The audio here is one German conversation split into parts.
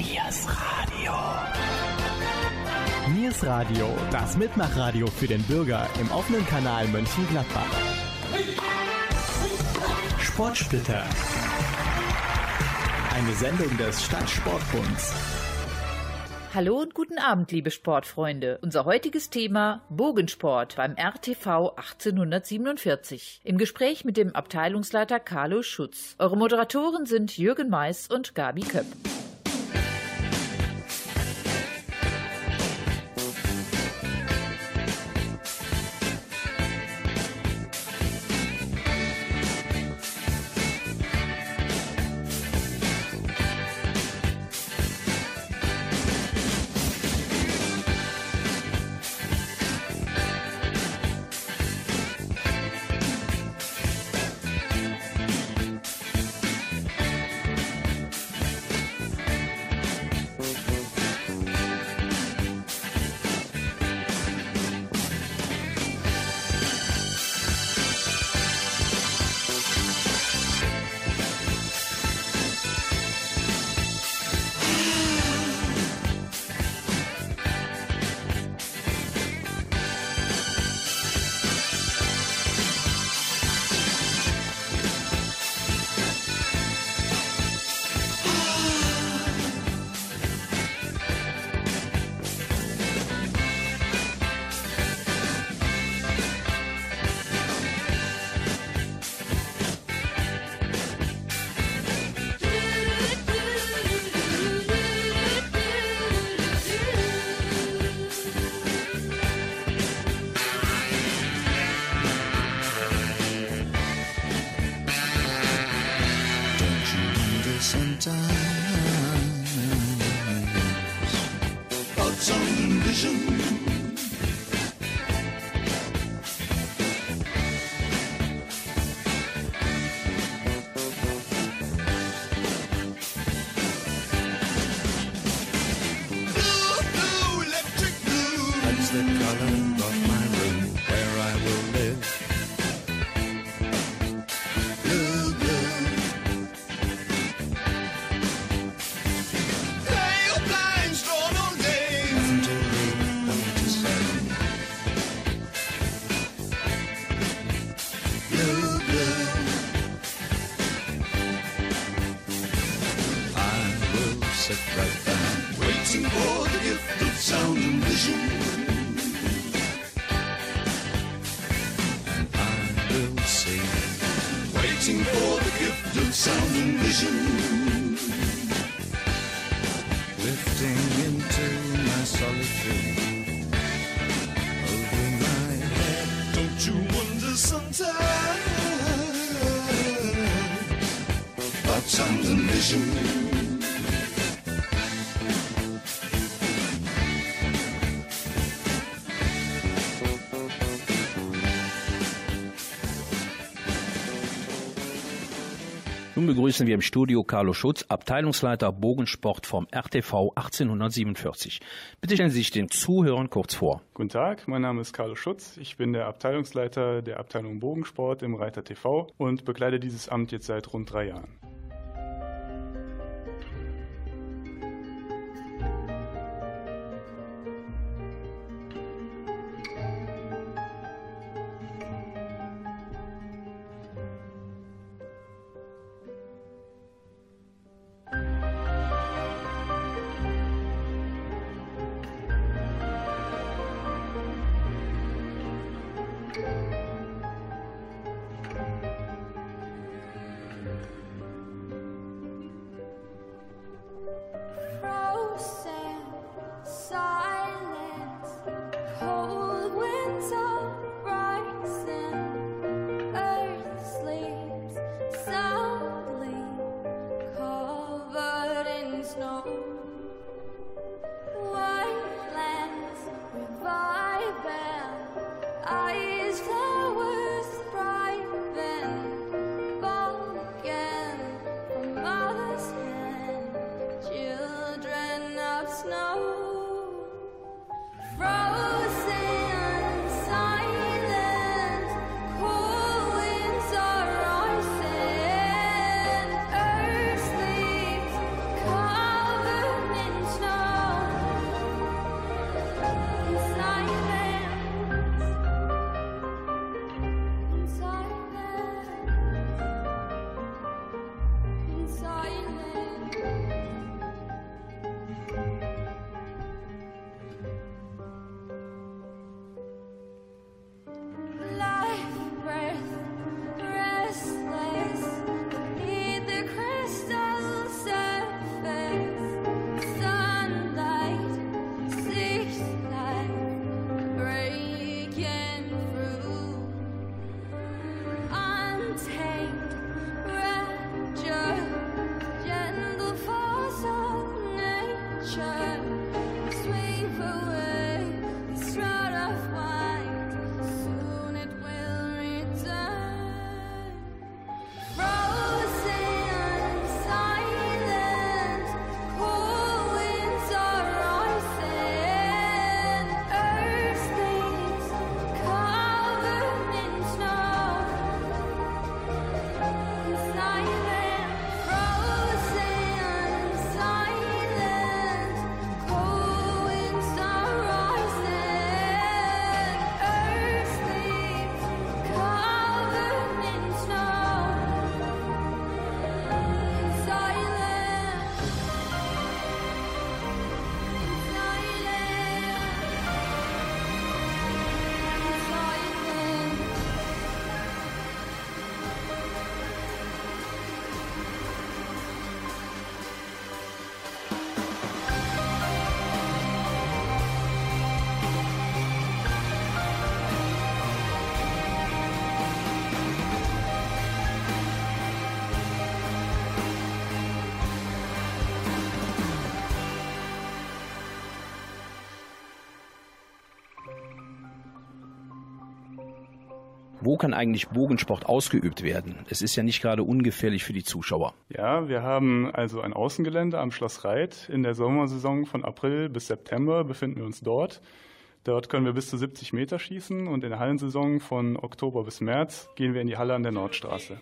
Niers Radio. Niers Radio, das Mitmachradio für den Bürger im offenen Kanal Mönchengladbach. Sportsplitter. Eine Sendung des Stadtsportbunds. Hallo und guten Abend, liebe Sportfreunde. Unser heutiges Thema Bogensport beim RTV 1847. Im Gespräch mit dem Abteilungsleiter Carlo Schoutz. Eure Moderatoren sind Jürgen Mais und Gabi Köpp. Nun begrüßen wir im Studio Carlo Schoutz, Abteilungsleiter Bogensport vom RTV 1847. Bitte stellen Sie sich den Zuhörern kurz vor. Guten Tag, mein Name ist Carlo Schoutz. Ich bin der Abteilungsleiter der Abteilung Bogensport im Rheydter TV und bekleide dieses Amt jetzt seit rund 3 Jahren. Wo kann eigentlich Bogensport ausgeübt werden? Es ist ja nicht gerade ungefährlich für die Zuschauer. Ja, wir haben also ein Außengelände am Schloss Reit. In der Sommersaison von April bis September befinden wir uns dort. Dort können wir bis zu 70 Meter schießen und in der Hallensaison von Oktober bis März gehen wir in die Halle an der Nordstraße.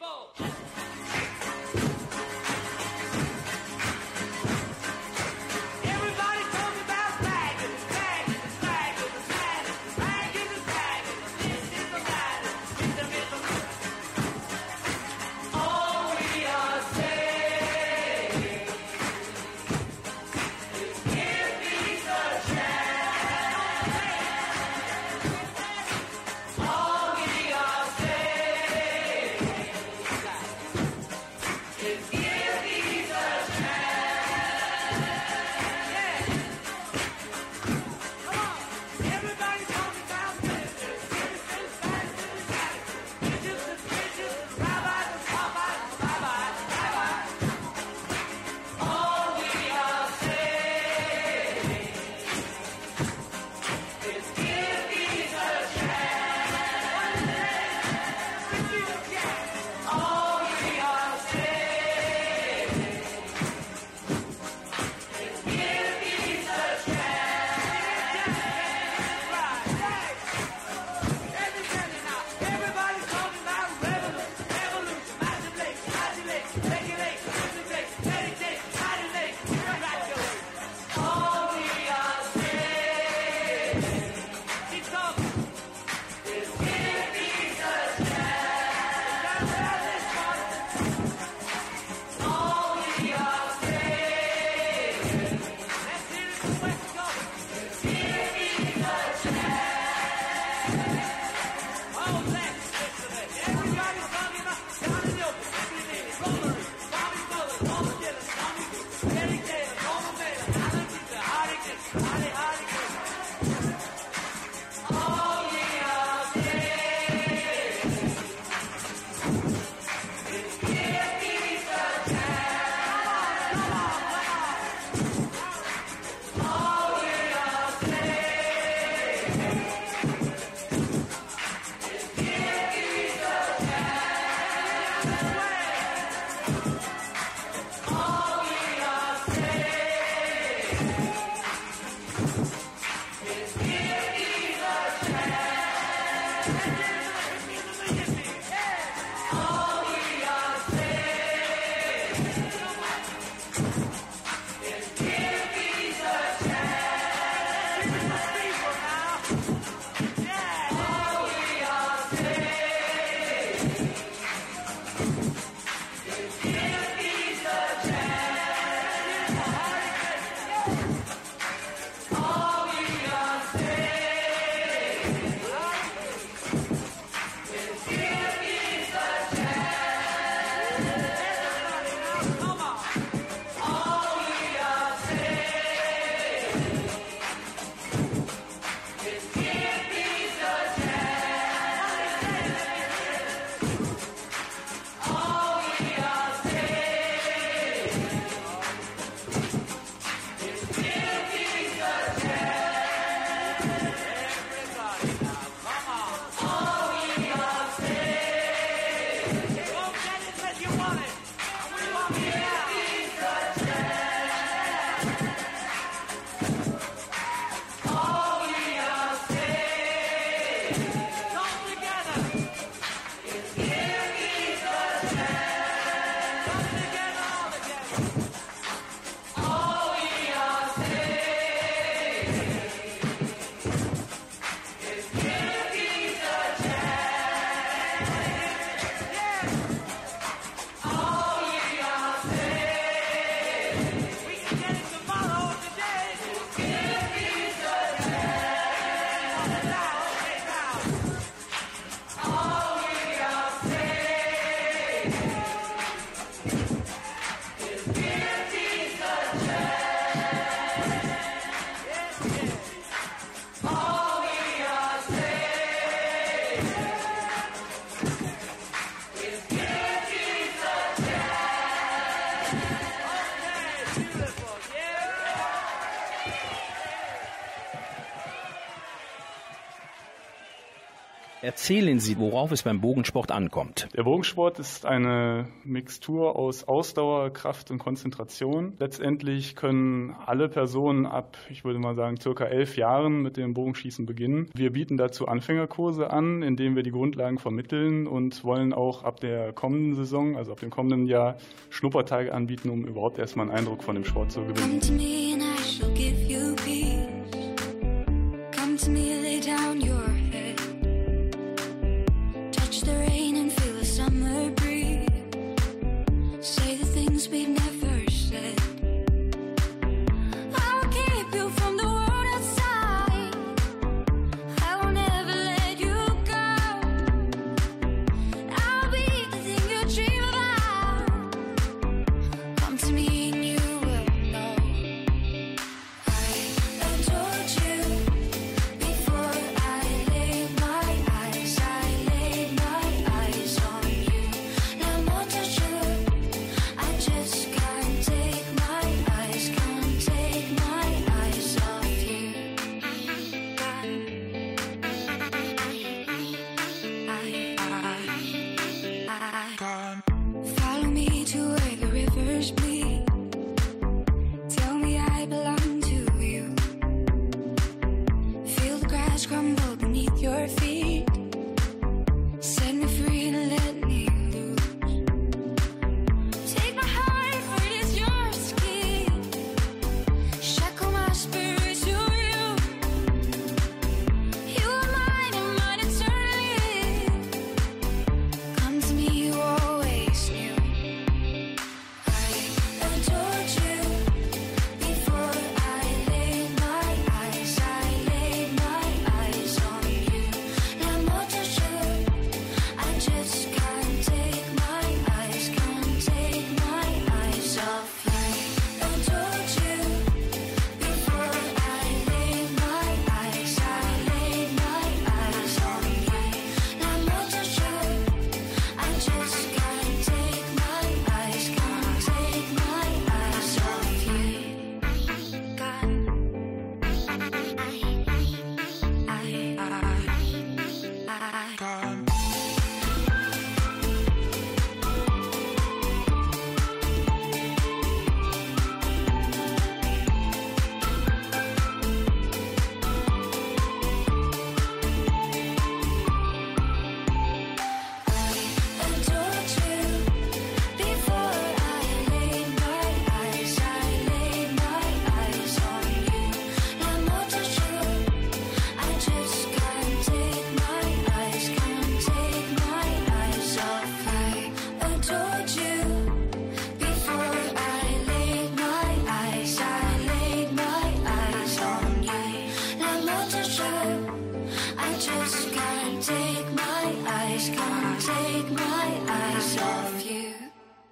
Erzählen Sie, worauf es beim Bogensport ankommt. Der Bogensport ist eine Mixtur aus Ausdauer, Kraft und Konzentration. Letztendlich können alle Personen ab, ich würde mal sagen, circa 11 Jahren mit dem Bogenschießen beginnen. Wir bieten dazu Anfängerkurse an, indem wir die Grundlagen vermitteln und wollen auch ab der kommenden Saison, also ab dem kommenden Jahr, Schnuppertage anbieten, um überhaupt erstmal einen Eindruck von dem Sport zu gewinnen.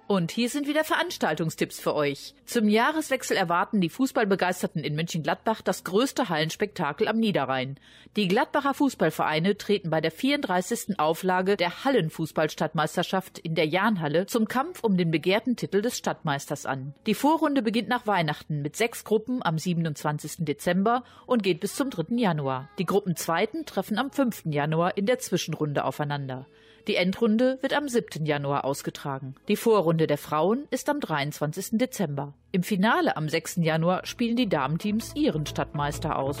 Und hier sind wieder Veranstaltungstipps für euch. Zum Jahreswechsel erwarten die Fußballbegeisterten in Mönchengladbach das größte Hallenspektakel am Niederrhein. Die Gladbacher Fußballvereine treten bei der 34. Auflage der Hallenfußballstadtmeisterschaft in der Jahnhalle zum Kampf um den begehrten Titel des Stadtmeisters an. Die Vorrunde beginnt nach Weihnachten mit 6 Gruppen am 27. Dezember und geht bis zum 3. Januar. Die Gruppenzweiten treffen am 5. Januar in der Zwischenrunde aufeinander. Die Endrunde wird am 7. Januar ausgetragen. Die Vorrunde der Frauen ist am 23. Dezember. Im Finale am 6. Januar spielen die Damenteams ihren Stadtmeister aus.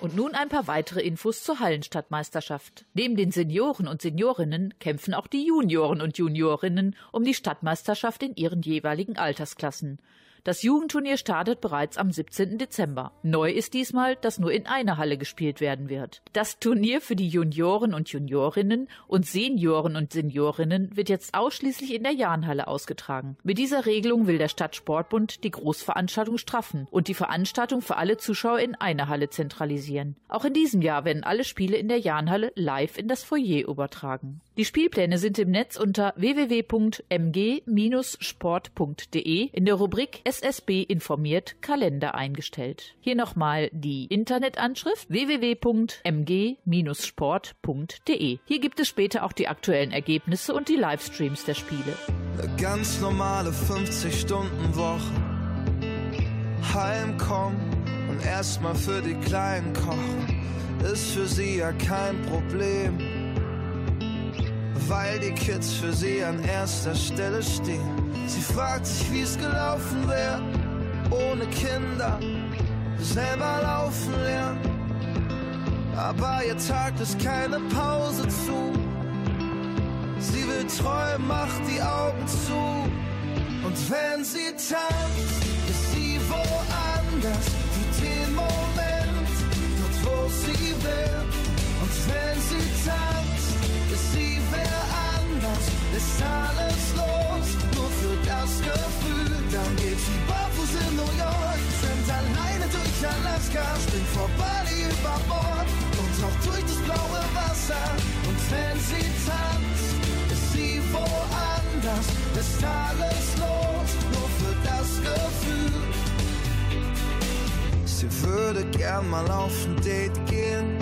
Und nun ein paar weitere Infos zur Hallenstadtmeisterschaft. Neben den Senioren und Seniorinnen kämpfen auch die Junioren und Juniorinnen um die Stadtmeisterschaft in ihren jeweiligen Altersklassen. Das Jugendturnier startet bereits am 17. Dezember. Neu ist diesmal, dass nur in einer Halle gespielt werden wird. Das Turnier für die Junioren und Juniorinnen und Senioren und Seniorinnen wird jetzt ausschließlich in der Jahnhalle ausgetragen. Mit dieser Regelung will der Stadtsportbund die Großveranstaltung straffen und die Veranstaltung für alle Zuschauer in einer Halle zentralisieren. Auch in diesem Jahr werden alle Spiele in der Jahnhalle live in das Foyer übertragen. Die Spielpläne sind im Netz unter www.mg-sport.de in der Rubrik SSB informiert Kalender eingestellt. Hier nochmal die Internetanschrift www.mg-sport.de. Hier gibt es später auch die aktuellen Ergebnisse und die Livestreams der Spiele. Eine ganz normale 50-Stunden-Woche. Heimkommen und erstmal für die Kleinen kochen. Ist für sie ja kein Problem, weil die Kids für sie an erster Stelle stehen. Sie fragt sich, wie es gelaufen wäre, ohne Kinder, selber laufen lernen. Aber ihr Tag lässt keine Pause zu. Sie will träumen, macht die Augen zu. Und wenn sie tanzt, ist sie woanders, wie den Moment, dort wo sie will. Und wenn sie tanzt, ist sie wer anders, ist alles los. Für das Gefühl, dann geht sie barfuß in New York, schwimmt alleine durch Alaska, springt vor Bali über Bord und taucht durch das blaue Wasser. Und wenn sie tanzt, ist sie woanders, ist alles los, nur für das Gefühl. Sie würde gern mal auf ein Date gehen,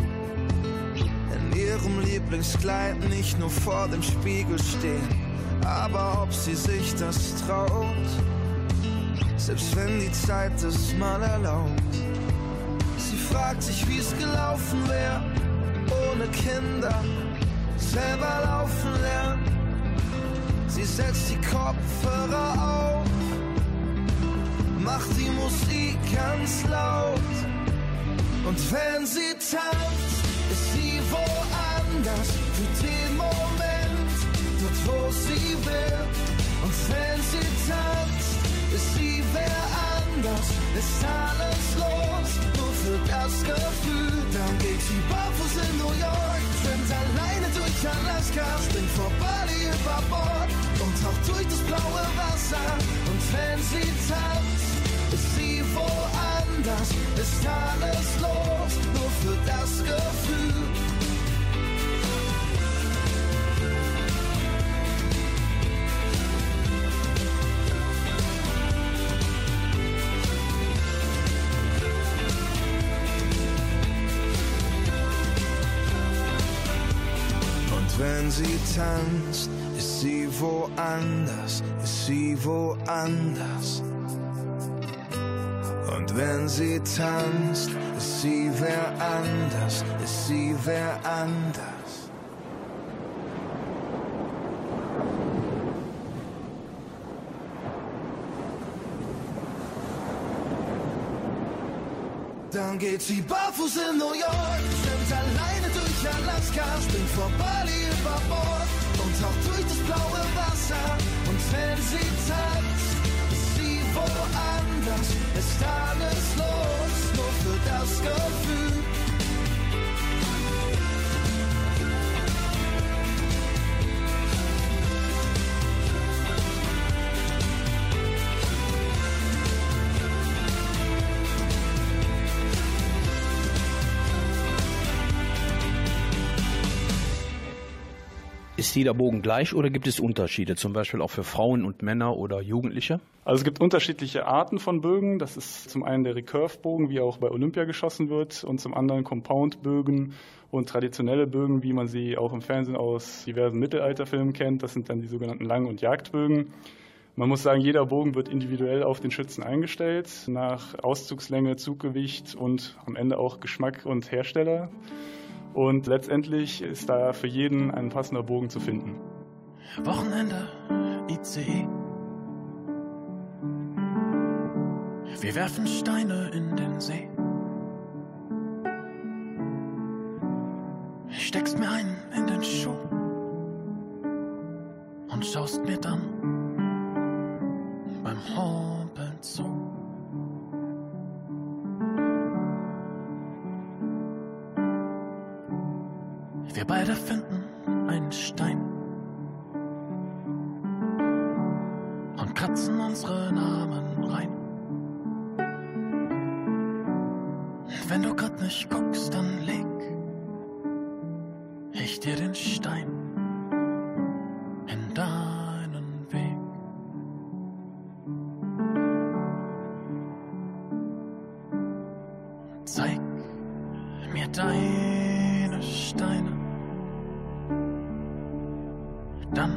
in ihrem Lieblingskleid nicht nur vor dem Spiegel stehen. Aber ob sie sich das traut, selbst wenn die Zeit es mal erlaubt. Sie fragt sich, wie es gelaufen wäre, ohne Kinder, selber laufen lernen. Sie setzt die Kopfhörer auf, macht die Musik ganz laut. Und wenn sie tanzt, ist sie woanders für den Moment, wo sie will. Und wenn sie tanzt, ist sie wer anders, ist alles los, nur für das Gefühl. Dann geht sie barfuß in New York, schwimmt alleine durch Alaska, springt vor Bali über Bord und taucht durch das blaue Wasser. Und wenn sie tanzt, ist sie woanders, ist alles los, nur für das Gefühl. Wenn sie tanzt, ist sie woanders, ist sie woanders. Und wenn sie tanzt, ist sie wer anders, ist sie wer anders. Dann geht sie barfuß in New York, schwimmt alleine durch Alaska, springt vor Bali über Bord und taucht durch das blaue Wasser. Und wenn sie tanzt, ist sie woanders, ist alles los, nur für das Gefühl. Ist jeder Bogen gleich oder gibt es Unterschiede, zum Beispiel auch für Frauen und Männer oder Jugendliche? Also es gibt unterschiedliche Arten von Bögen. Das ist zum einen der Recurve-Bogen, wie auch bei Olympia geschossen wird, und zum anderen Compound-Bögen und traditionelle Bögen, wie man sie auch im Fernsehen aus diversen Mittelalterfilmen kennt. Das sind dann die sogenannten Lang- und Jagdbögen. Man muss sagen, jeder Bogen wird individuell auf den Schützen eingestellt, nach Auszugslänge, Zuggewicht und am Ende auch Geschmack und Hersteller. Und letztendlich ist da für jeden ein passender Bogen zu finden. Wochenende, ICE. Wir werfen Steine in den See. steckst mir einen in den Schuh und schaust mir dann beim Hoppeln zu. Wir beide finden einen Stein und kratzen unsere Namen rein. Wenn du grad nicht guckst, dann leg ich dir den Stein in deinen Weg. Zeig mir deine Steine, dann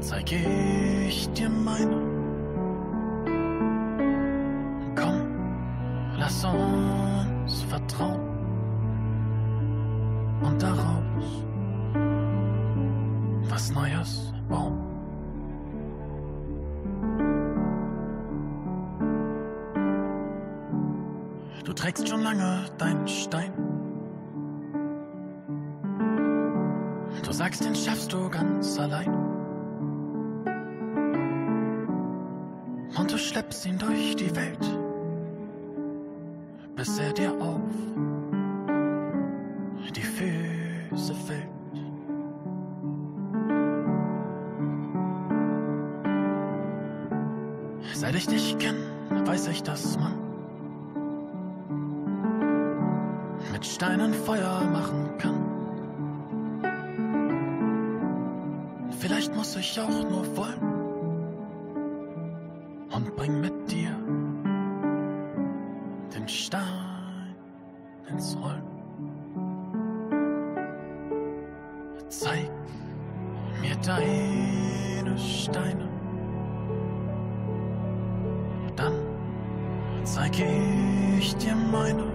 zeig ich dir meine. Komm, lass uns vertrauen und daraus was Neues bauen. Du trägst schon lange deinen Stein. Du sagst, den schaffst du ganz allein. Und du schleppst ihn durch die Welt, bis er dir auf die Füße fällt. Seit ich dich kenne, weiß ich, dass man mit Steinen Feuer machen kann. Vielleicht muss ich auch nur wollen und bring mit dir den Stein ins Rollen. Zeig mir deine Steine, dann zeig ich dir meine.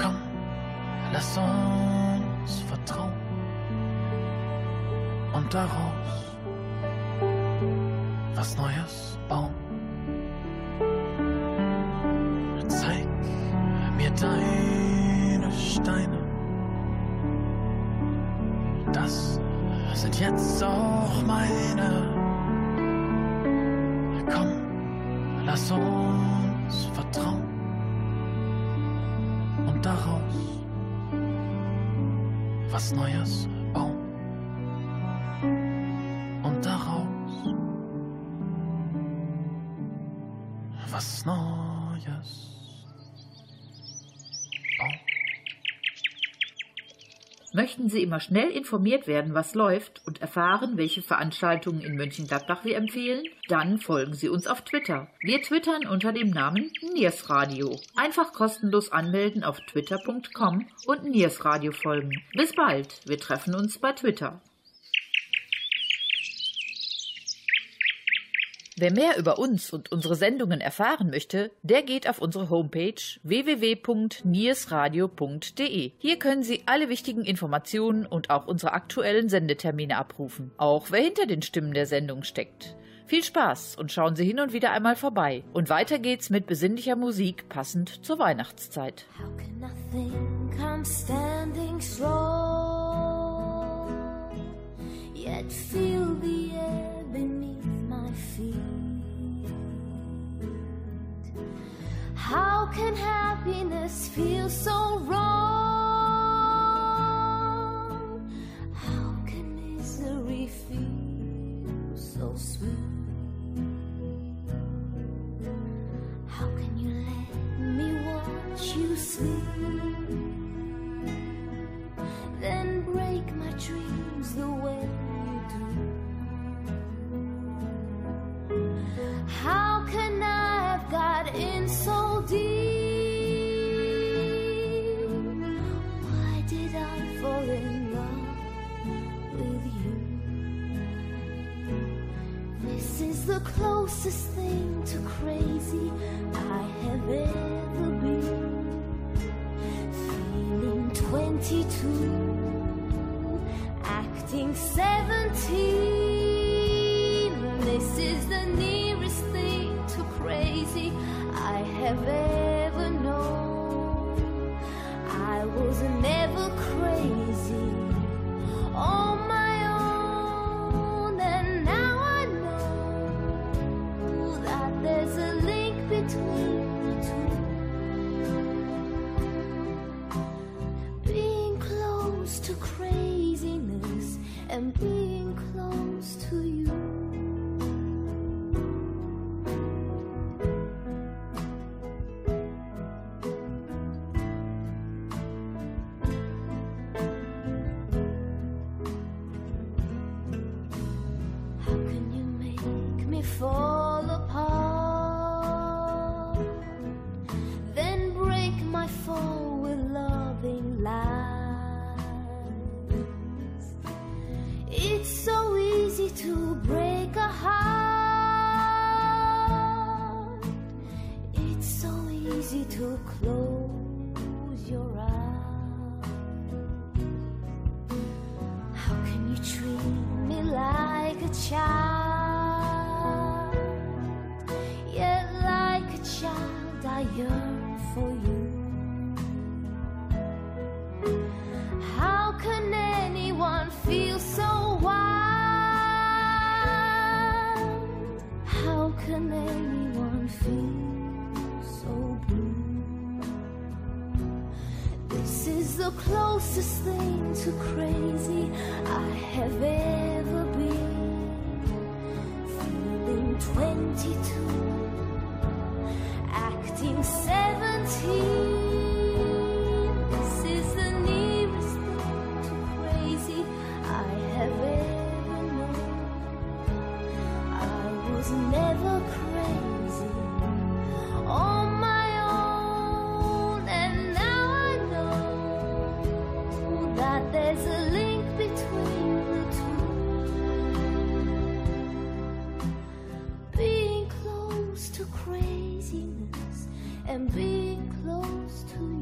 Komm, lass uns vertrauen und daraus was Neues bauen. Zeig mir deine Steine, das sind jetzt auch meine. Komm, lass uns vertrauen und daraus was Neues bauen. Und daraus was Neues bauen. Möchten Sie immer schnell informiert werden, was läuft, und erfahren, welche Veranstaltungen in Mönchengladbach wir empfehlen? Dann folgen Sie uns auf Twitter. Wir twittern unter dem Namen Niers Radio. Einfach kostenlos anmelden auf twitter.com und Niers Radio folgen. Bis bald, wir treffen uns bei Twitter. Wer mehr über uns und unsere Sendungen erfahren möchte, der geht auf unsere Homepage www.niersradio.de. Hier können Sie alle wichtigen Informationen und auch unsere aktuellen Sendetermine abrufen. Auch wer hinter den Stimmen der Sendung steckt. Viel Spaß und schauen Sie hin und wieder einmal vorbei. Und weiter geht's mit besinnlicher Musik, passend zur Weihnachtszeit. How can nothing come standing strong, yet feel the air beneath my feet? How can happiness feel so wrong? How can misery feel so sweet? How can you let me watch you sleep, then break my dreams the way you do? How can I have got in so deep? Why did I fall in love with you? This is the closest thing to crazy I have ever been. Feeling 22, acting 17. This is the nearest thing to crazy I have ever known. I was and being close to you. How can you make me fall apart, then break my fall with loving lies? It's so easy to break a heart. It's so easy to close your eyes. How can you treat me like a child? Yet like a child I yearn for you. How can anyone feel so wild? How can anyone feel so blue? This is the closest thing to crazy I have ever been. Feeling 22, acting 17. This is the nearest thing to crazy I have ever known. I was never crazy on my own, and now I know that there's a link between the two. Being close to craziness and being close to you.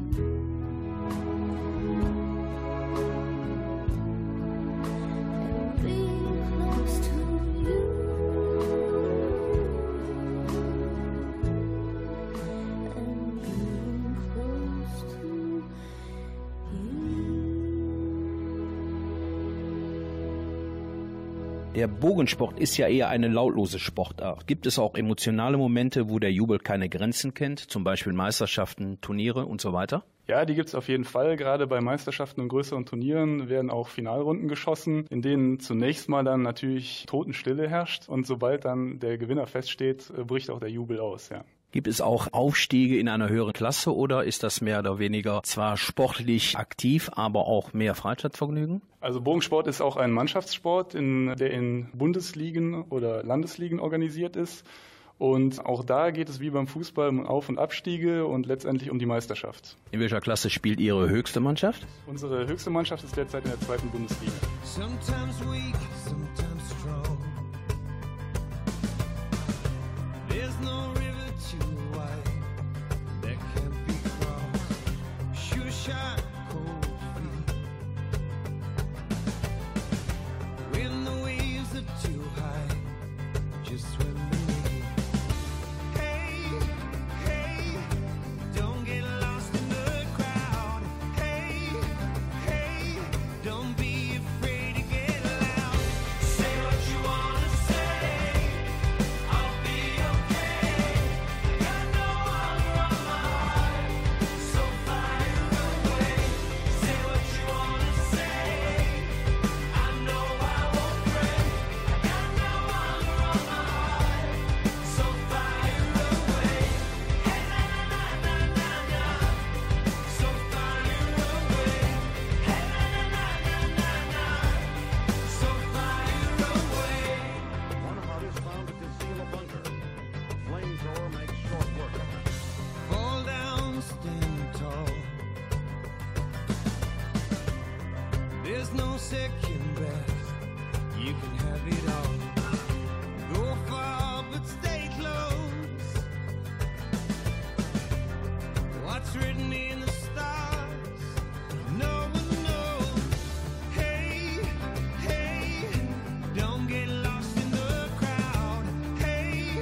Der Bogensport ist ja eher eine lautlose Sportart. Gibt es auch emotionale Momente, wo der Jubel keine Grenzen kennt, zum Beispiel Meisterschaften, Turniere und so weiter? Ja, die gibt es auf jeden Fall. Gerade bei Meisterschaften und größeren Turnieren werden auch Finalrunden geschossen, in denen zunächst mal dann natürlich Totenstille herrscht, und sobald dann der Gewinner feststeht, bricht auch der Jubel aus, ja. Gibt es auch Aufstiege in einer höheren Klasse, oder ist das mehr oder weniger zwar sportlich aktiv, aber auch mehr Freizeitvergnügen? Also Bogensport ist auch ein Mannschaftssport, der in Bundesligen oder Landesligen organisiert ist. Und auch da geht es wie beim Fußball um Auf- und Abstiege und letztendlich um die Meisterschaft. In welcher Klasse spielt Ihre höchste Mannschaft? Unsere höchste Mannschaft ist derzeit in der 2. Bundesliga. Sometimes weak, sometimes strong. There's no river too wide that can't be crossed. Shoot shot, cold feet. When the waves are too high, just swim beneath. Hey, hey, don't get lost in the crowd. Hey, hey, don't be afraid to get loud. Say what you wanna say, I'll be okay. I got no other on my heart, so fire away. Say what you wanna say, I know I won't break. I got no other on my heart, so fire away. Hey na na na na na, so fire away. Hey na na na na na, so fire away. One heart is found to conceal a bunker. Flamethrower makes short work of it. Fall down, stand tall. There's no second best. You can have it all. Go far, but stay close. What's written in the stars? No one knows. Hey, hey, don't get lost in the crowd. Hey,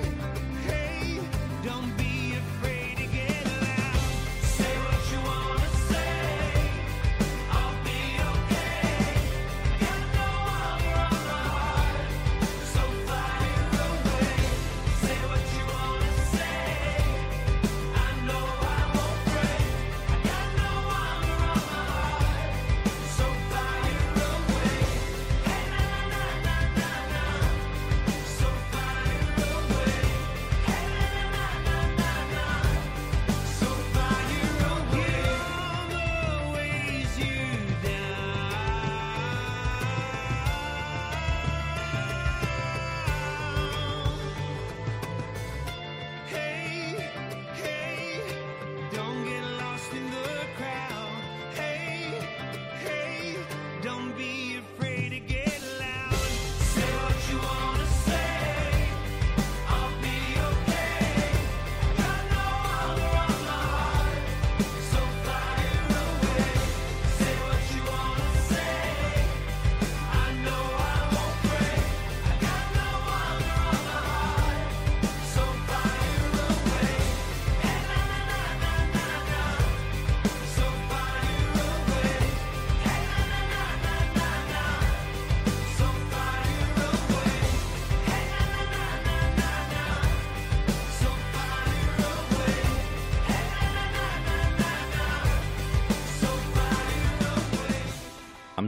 hey, don't be afraid to get loud. Say what you wanna say, I'll be okay. I got no other on my heart,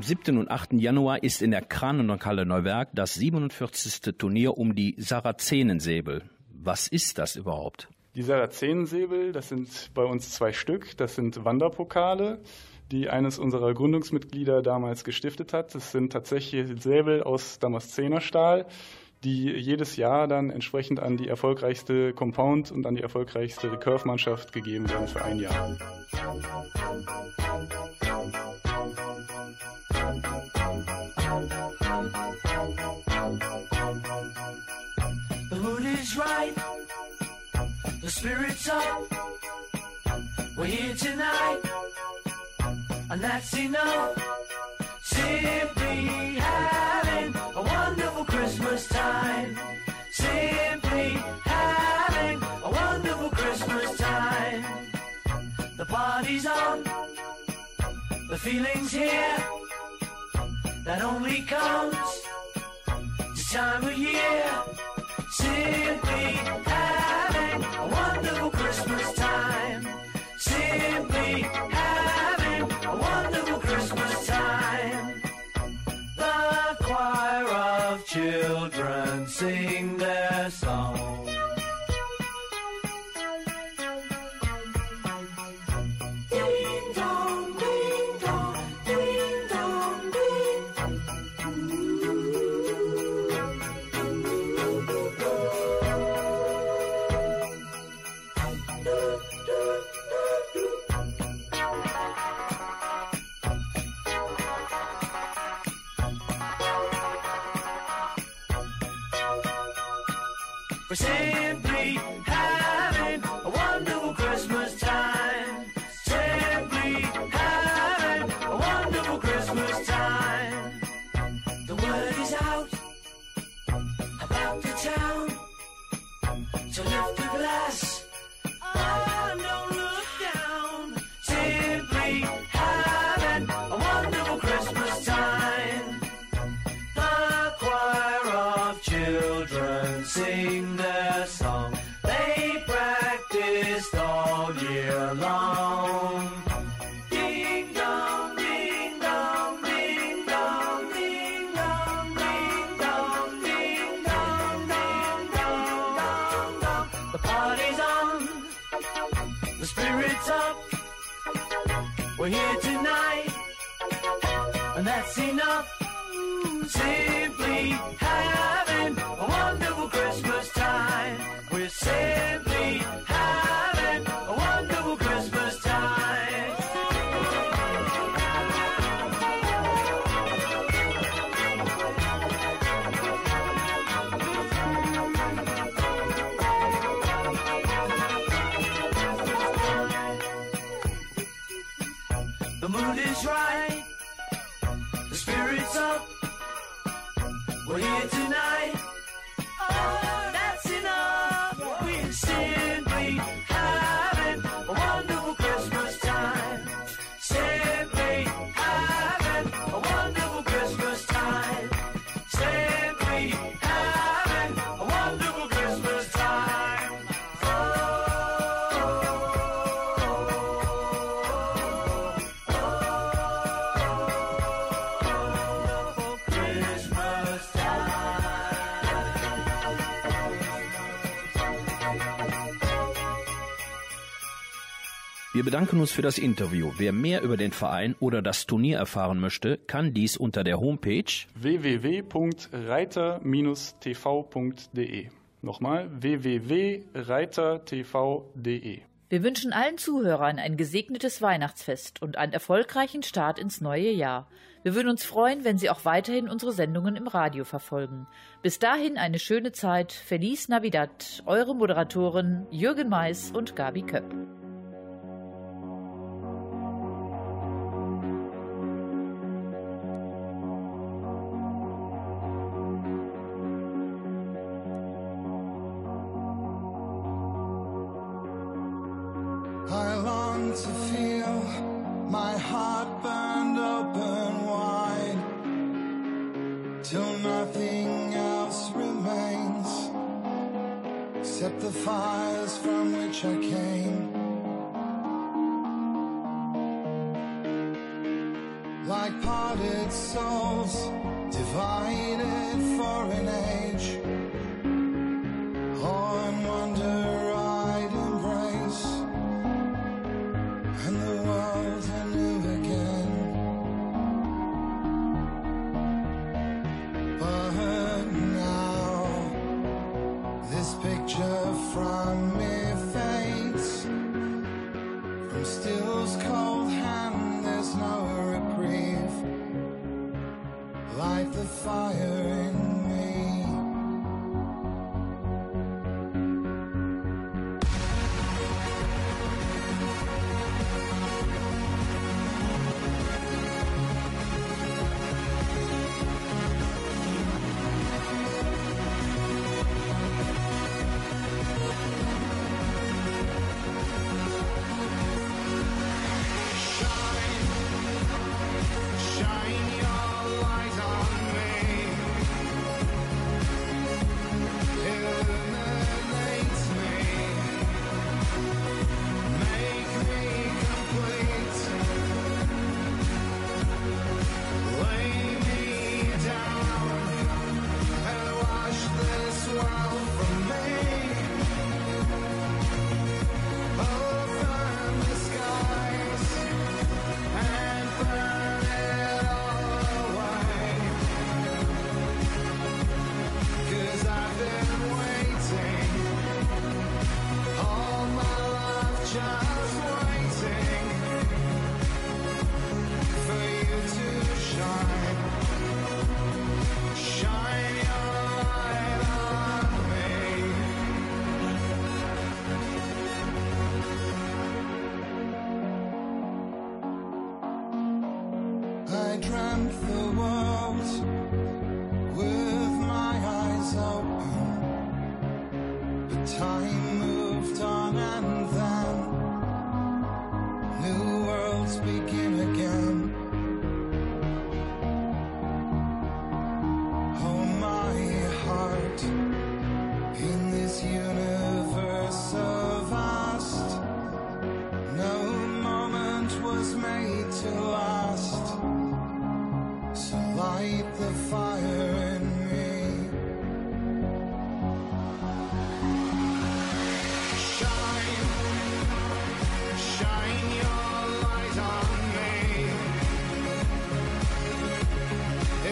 7. und 8. Januar ist in der Kranener Halle Neuwerk das 47. Turnier um die Sarazenensäbel. Was ist das überhaupt? Die Sarazenensäbel, das sind bei uns 2 Stück. Das sind Wanderpokale, die eines unserer Gründungsmitglieder damals gestiftet hat. Das sind tatsächlich Säbel aus Damascener Stahl, die jedes Jahr dann entsprechend an die erfolgreichste Compound- und an die erfolgreichste Recurve-Mannschaft gegeben werden für ein Jahr. The mood is right, the spirit's up, we're here tonight, and that's enough, simply having a wonderful Christmas time, simply having a wonderful Christmas time, the party's on, the feeling's here, that only comes this time of year. Simply having a wonderful Christmas time. Simply having a wonderful Christmas time. The choir of children sing their song. We're simply having a wonderful Christmas time. Simply having a wonderful Christmas time. The word is out about the town. So lift the glass. Oh, don't look down. Simply having a wonderful Christmas time. The choir of children sing. Simply having a wonderful Christmas time. We're simply having a wonderful Christmas time. The mood is right. The spirit's up. We're here tonight, oh, that's enough, we're simply having a wonderful Christmas time, simply having a wonderful Christmas time, simply having a wonderful Christmas time, Wir bedanken uns für das Interview. Wer mehr über den Verein oder das Turnier erfahren möchte, kann dies unter der Homepage www.rheydter-tv.de. Nochmal www.rheydter-tv.de. Wir wünschen allen Zuhörern ein gesegnetes Weihnachtsfest und einen erfolgreichen Start ins neue Jahr. Wir würden uns freuen, wenn Sie auch weiterhin unsere Sendungen im Radio verfolgen. Bis dahin eine schöne Zeit. Feliz Navidad. Eure Moderatoren Jürgen Mais und Gabi Köpp. I long to feel my heart burned open wide till nothing else remains except the fires from which I came. like parted souls, divided for an age, awe and wonder I'd embrace, and the world anew again. But now, this picture from me fades, from Steele's cold hand there's no reprieve. Light the fire in me. Shine, shine your light on me. Illuminate me. Make me complete. Lay me down and wash this world from me. Open the skies and burn it all away. 'Cause I've been waiting all my life, just waiting for you to shine. Shine your light on me. I dreamt the world with my eyes open, but time moved on and then new worlds begin again. Oh my heart, in this universe so vast, no moment was made to last. So light the fire in me. Shine, shine your light on me.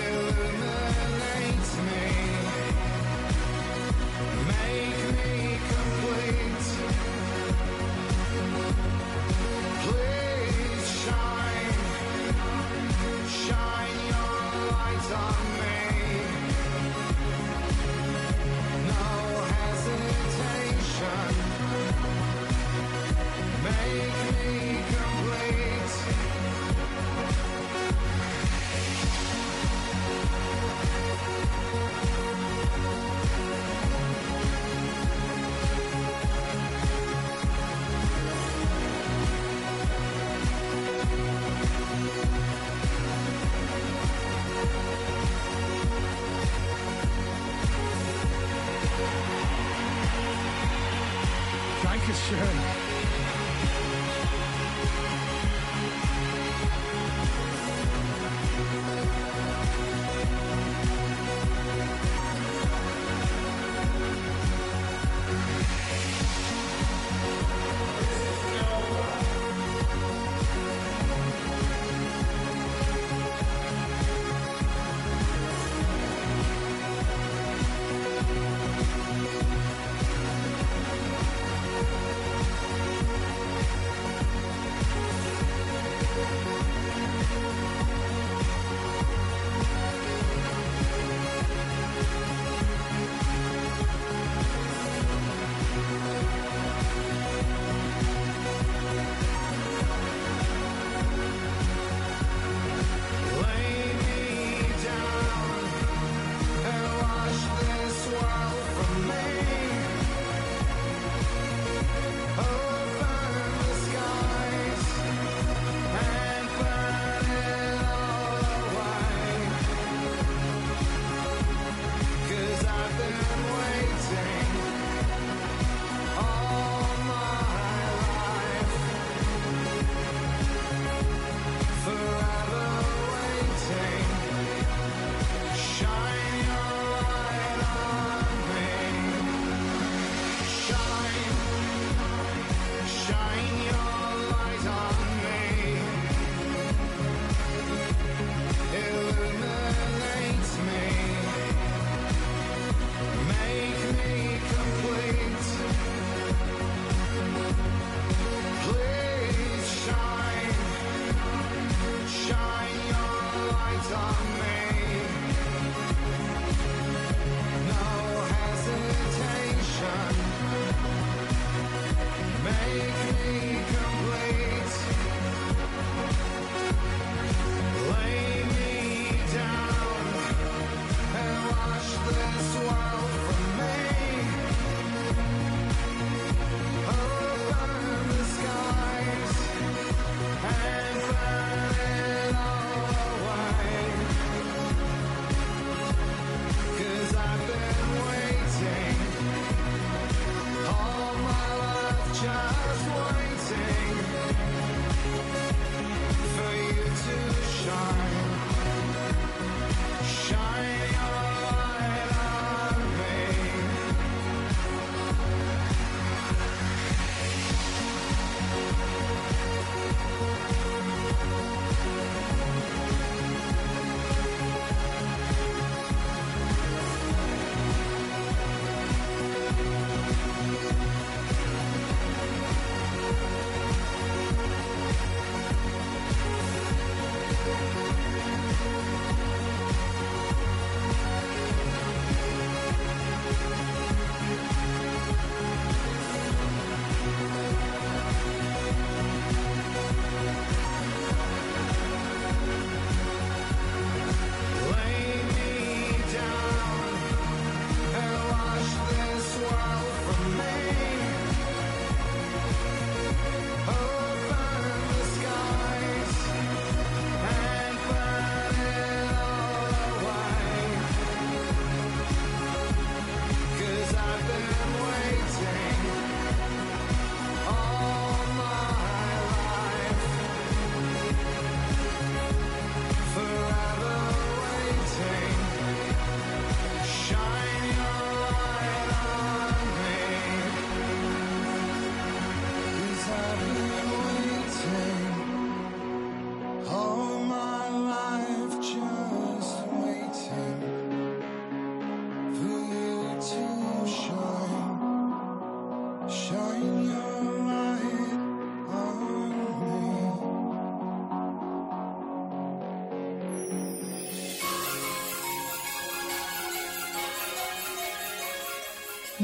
Illuminate me. Make me complete. Please shine, shine your light on me.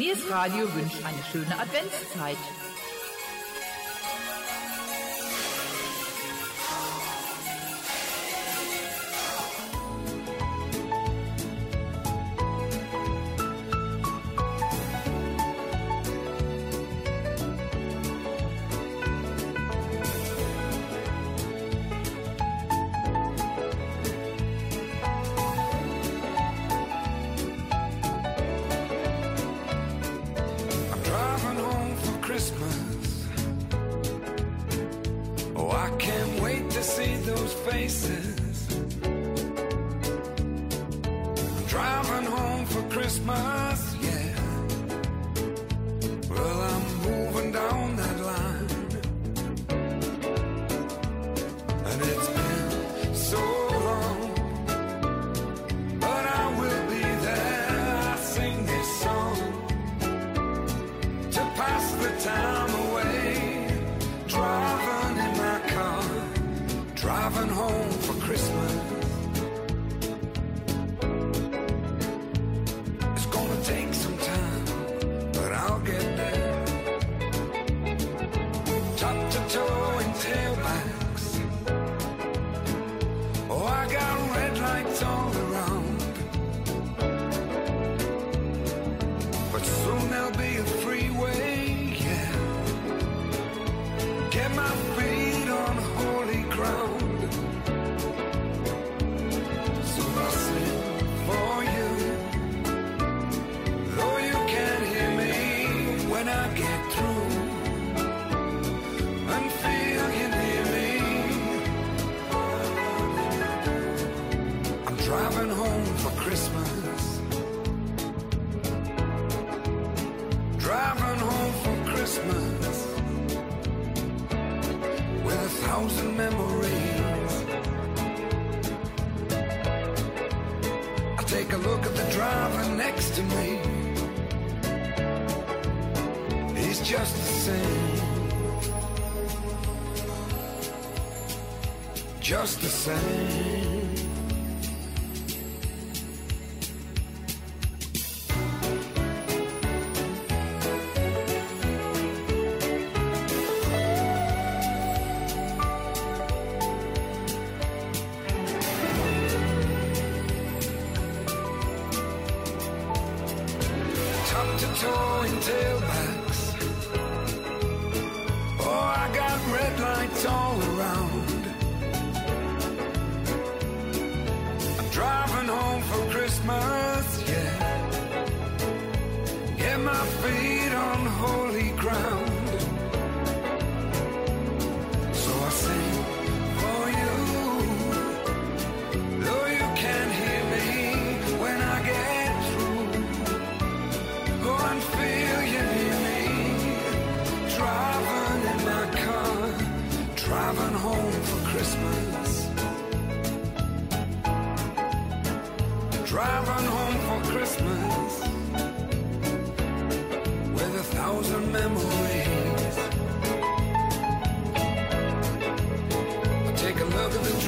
Niers Radio wünscht eine schöne Adventszeit.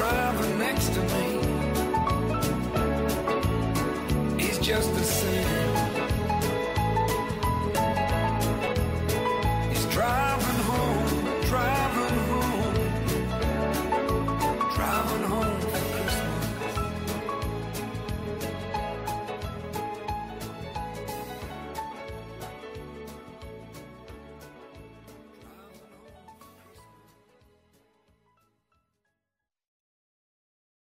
Driver next to me, he's just the same.